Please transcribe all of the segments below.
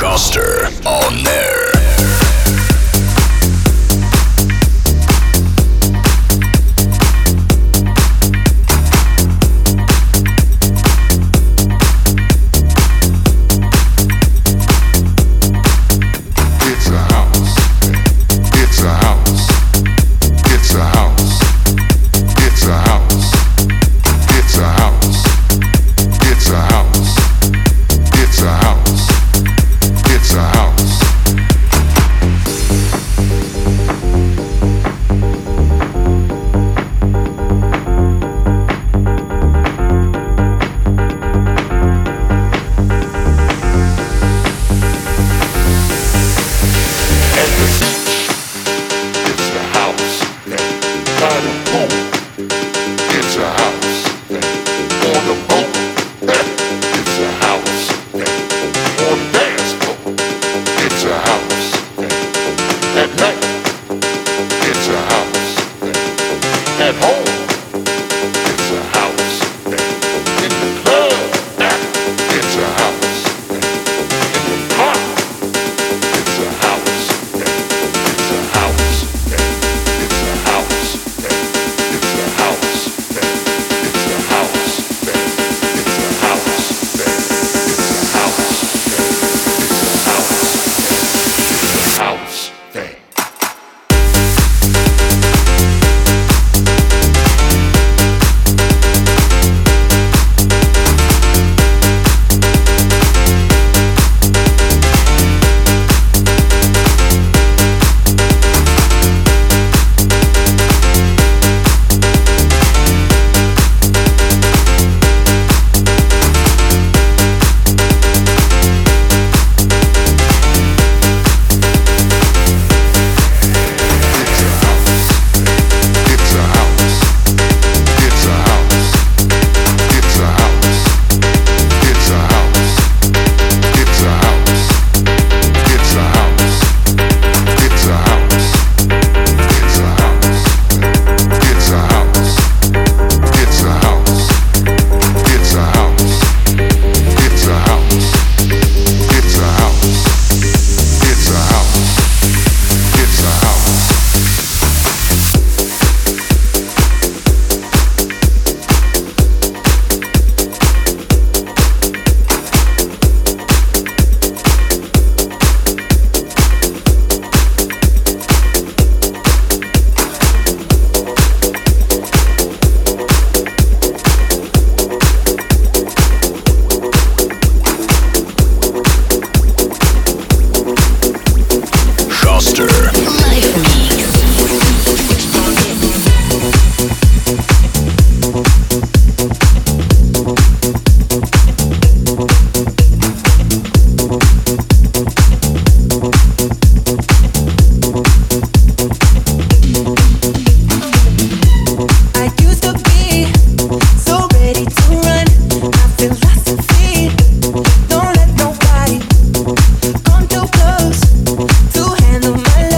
Koster on air. Don't let nobody come too close to handle my love.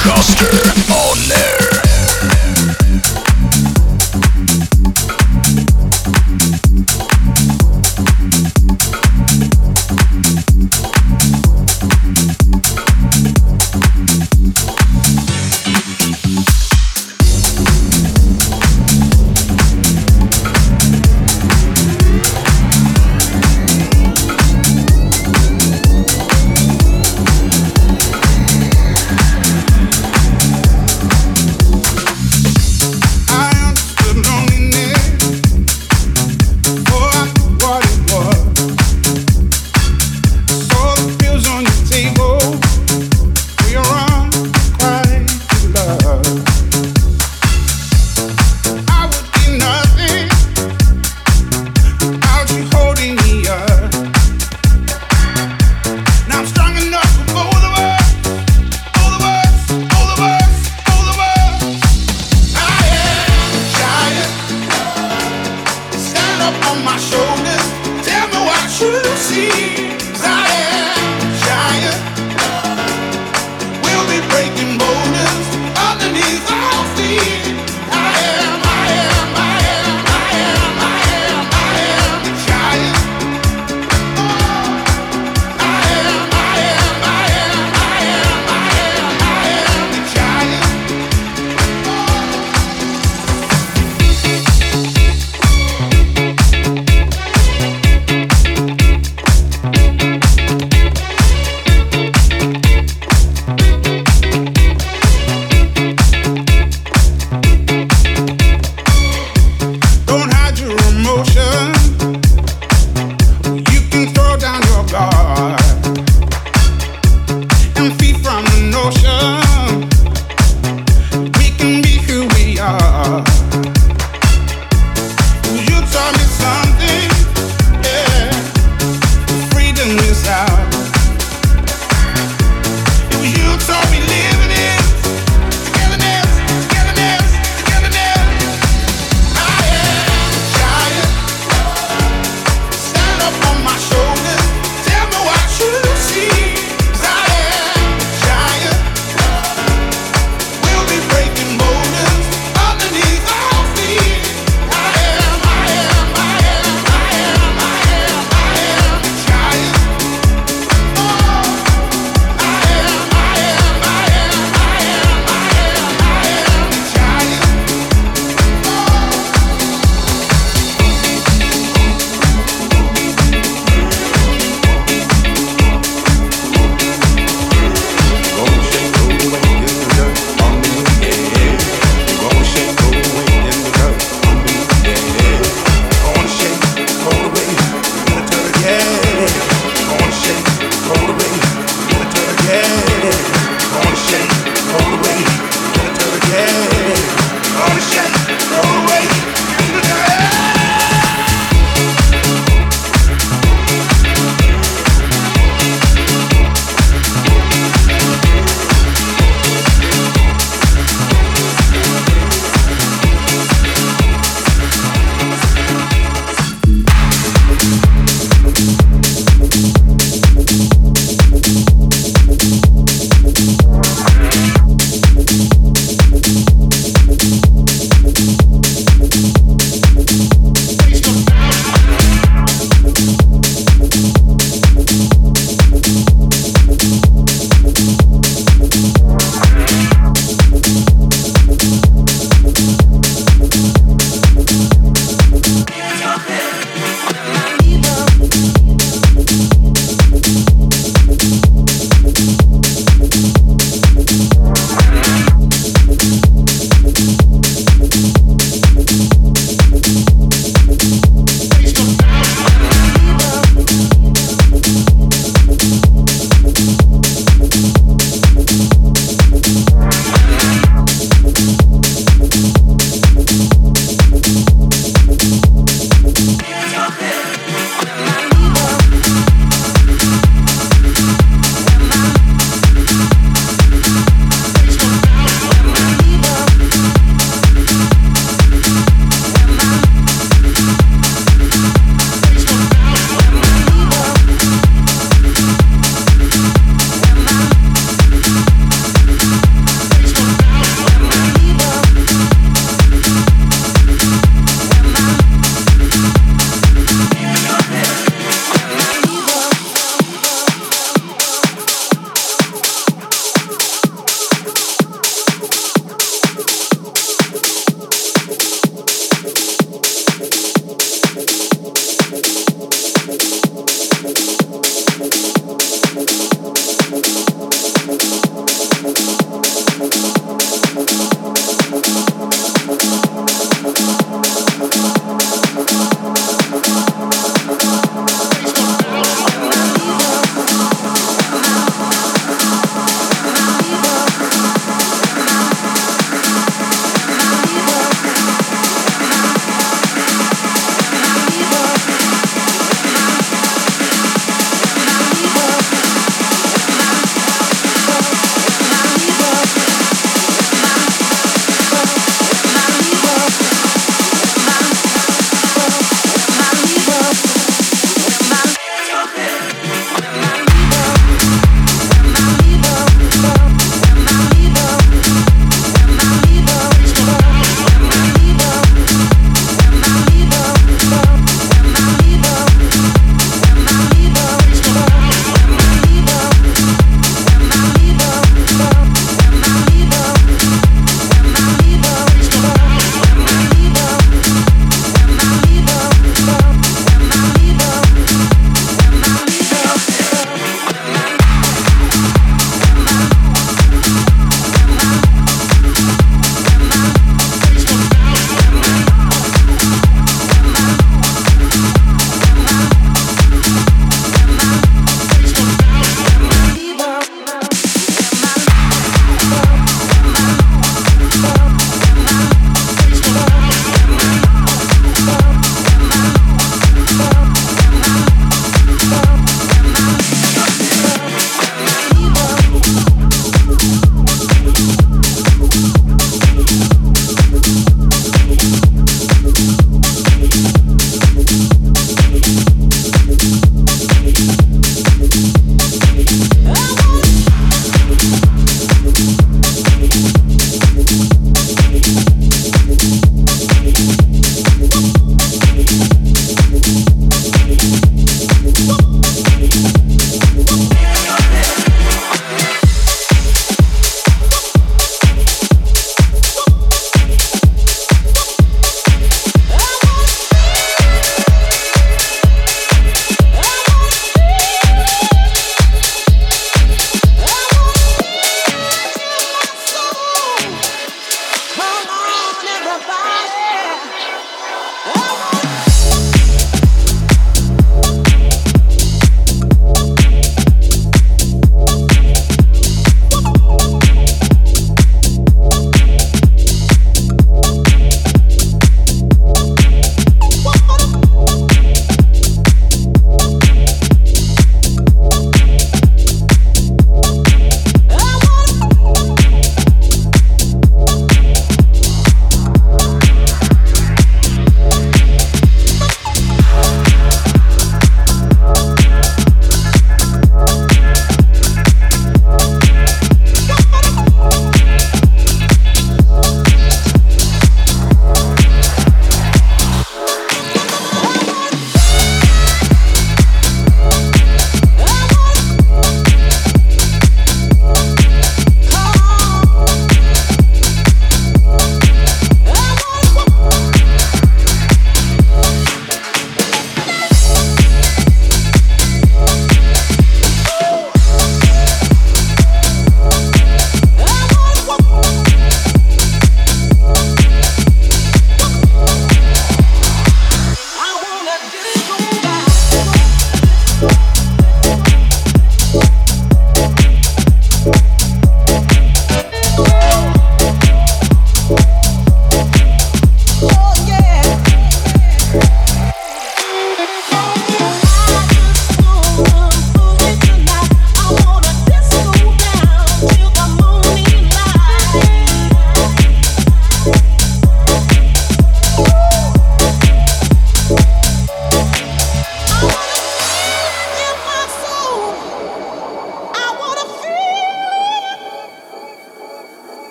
Podcaster on air.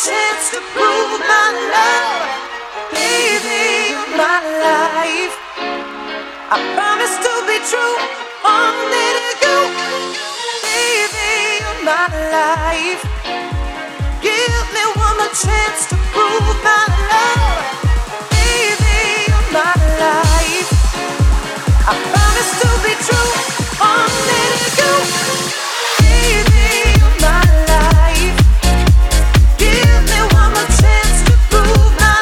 chance to prove my love, baby, my life. I promise to be true, only to you, baby, my life. Give me one more chance to prove my love, baby, my life. I promise to be true, only to you. Give me one more chance to prove my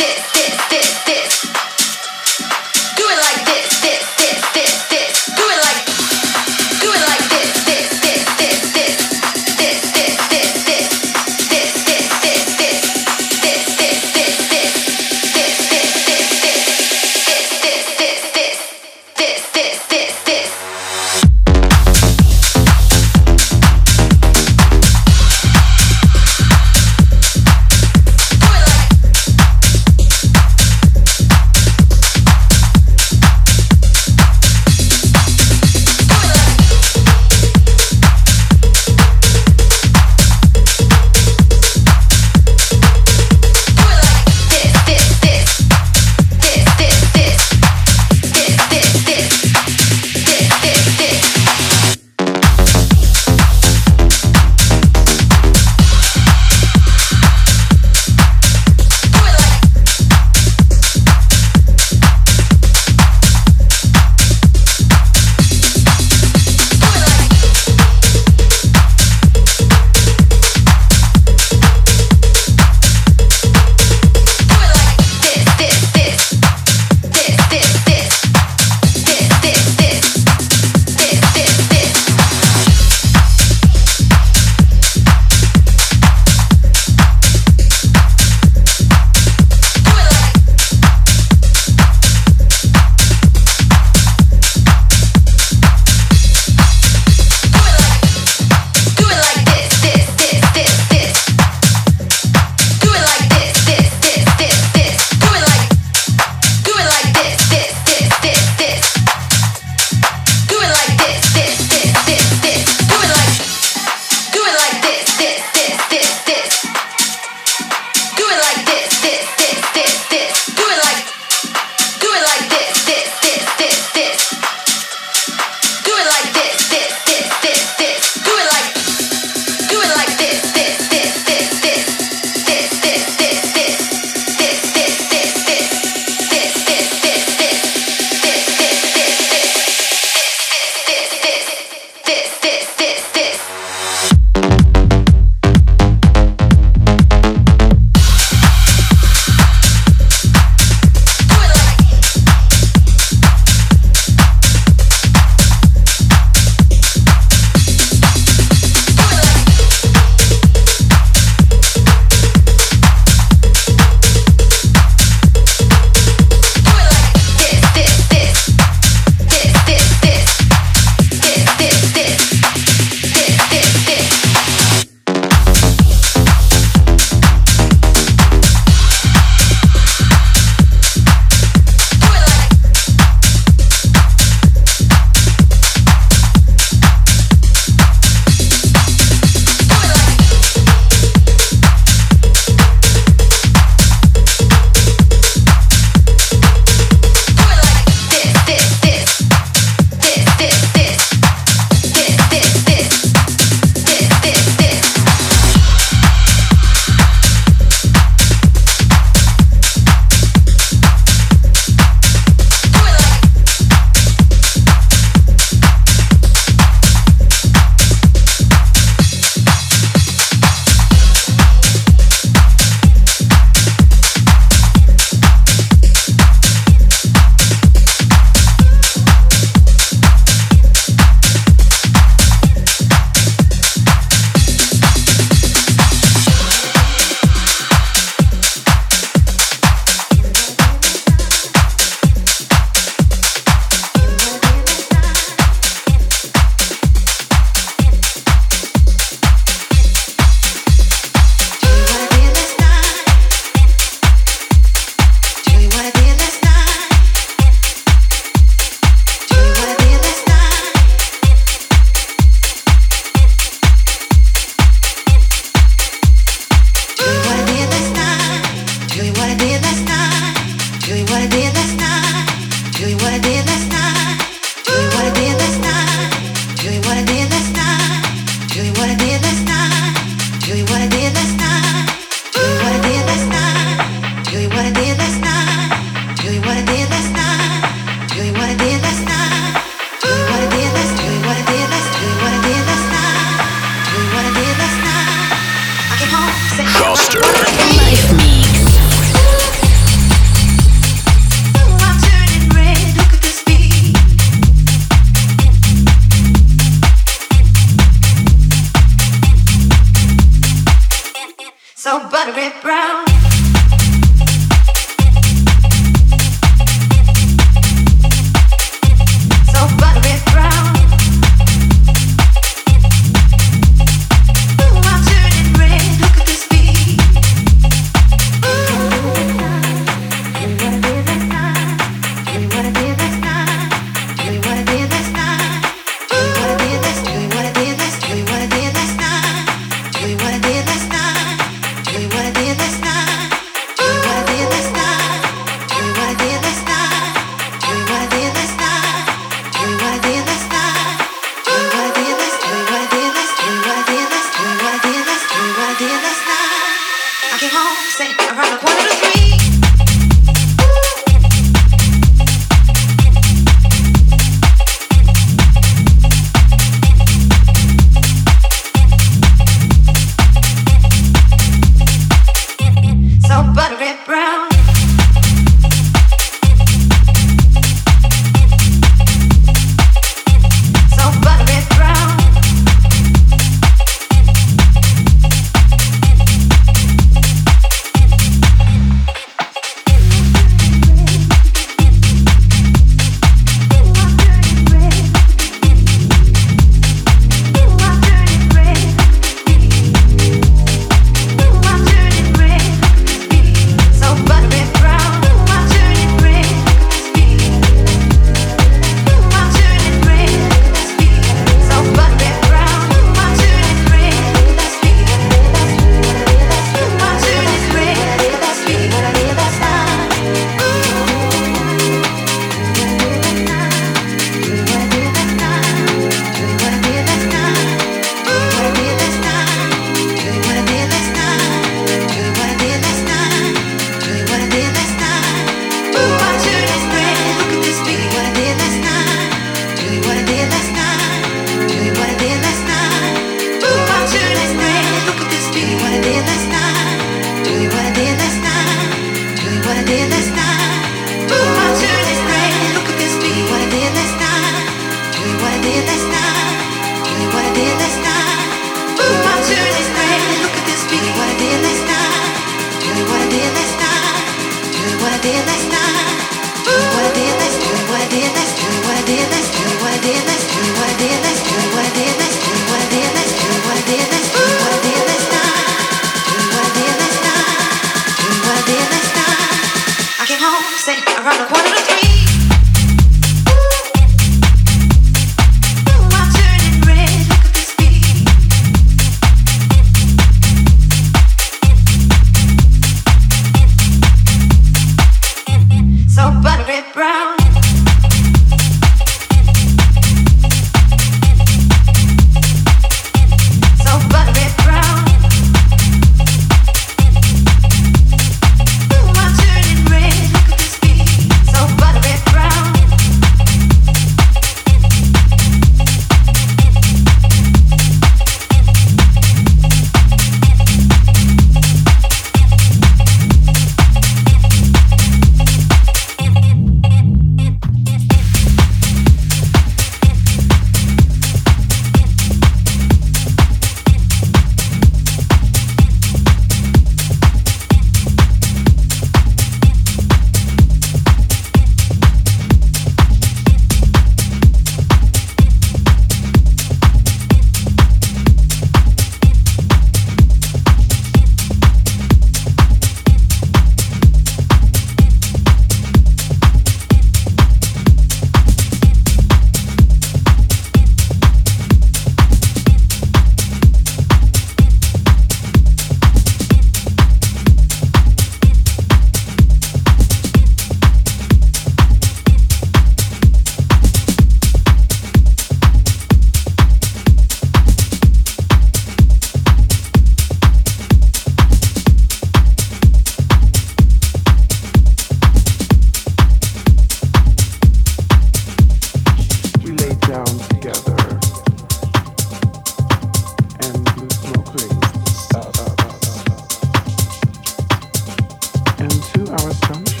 And to our astonishment,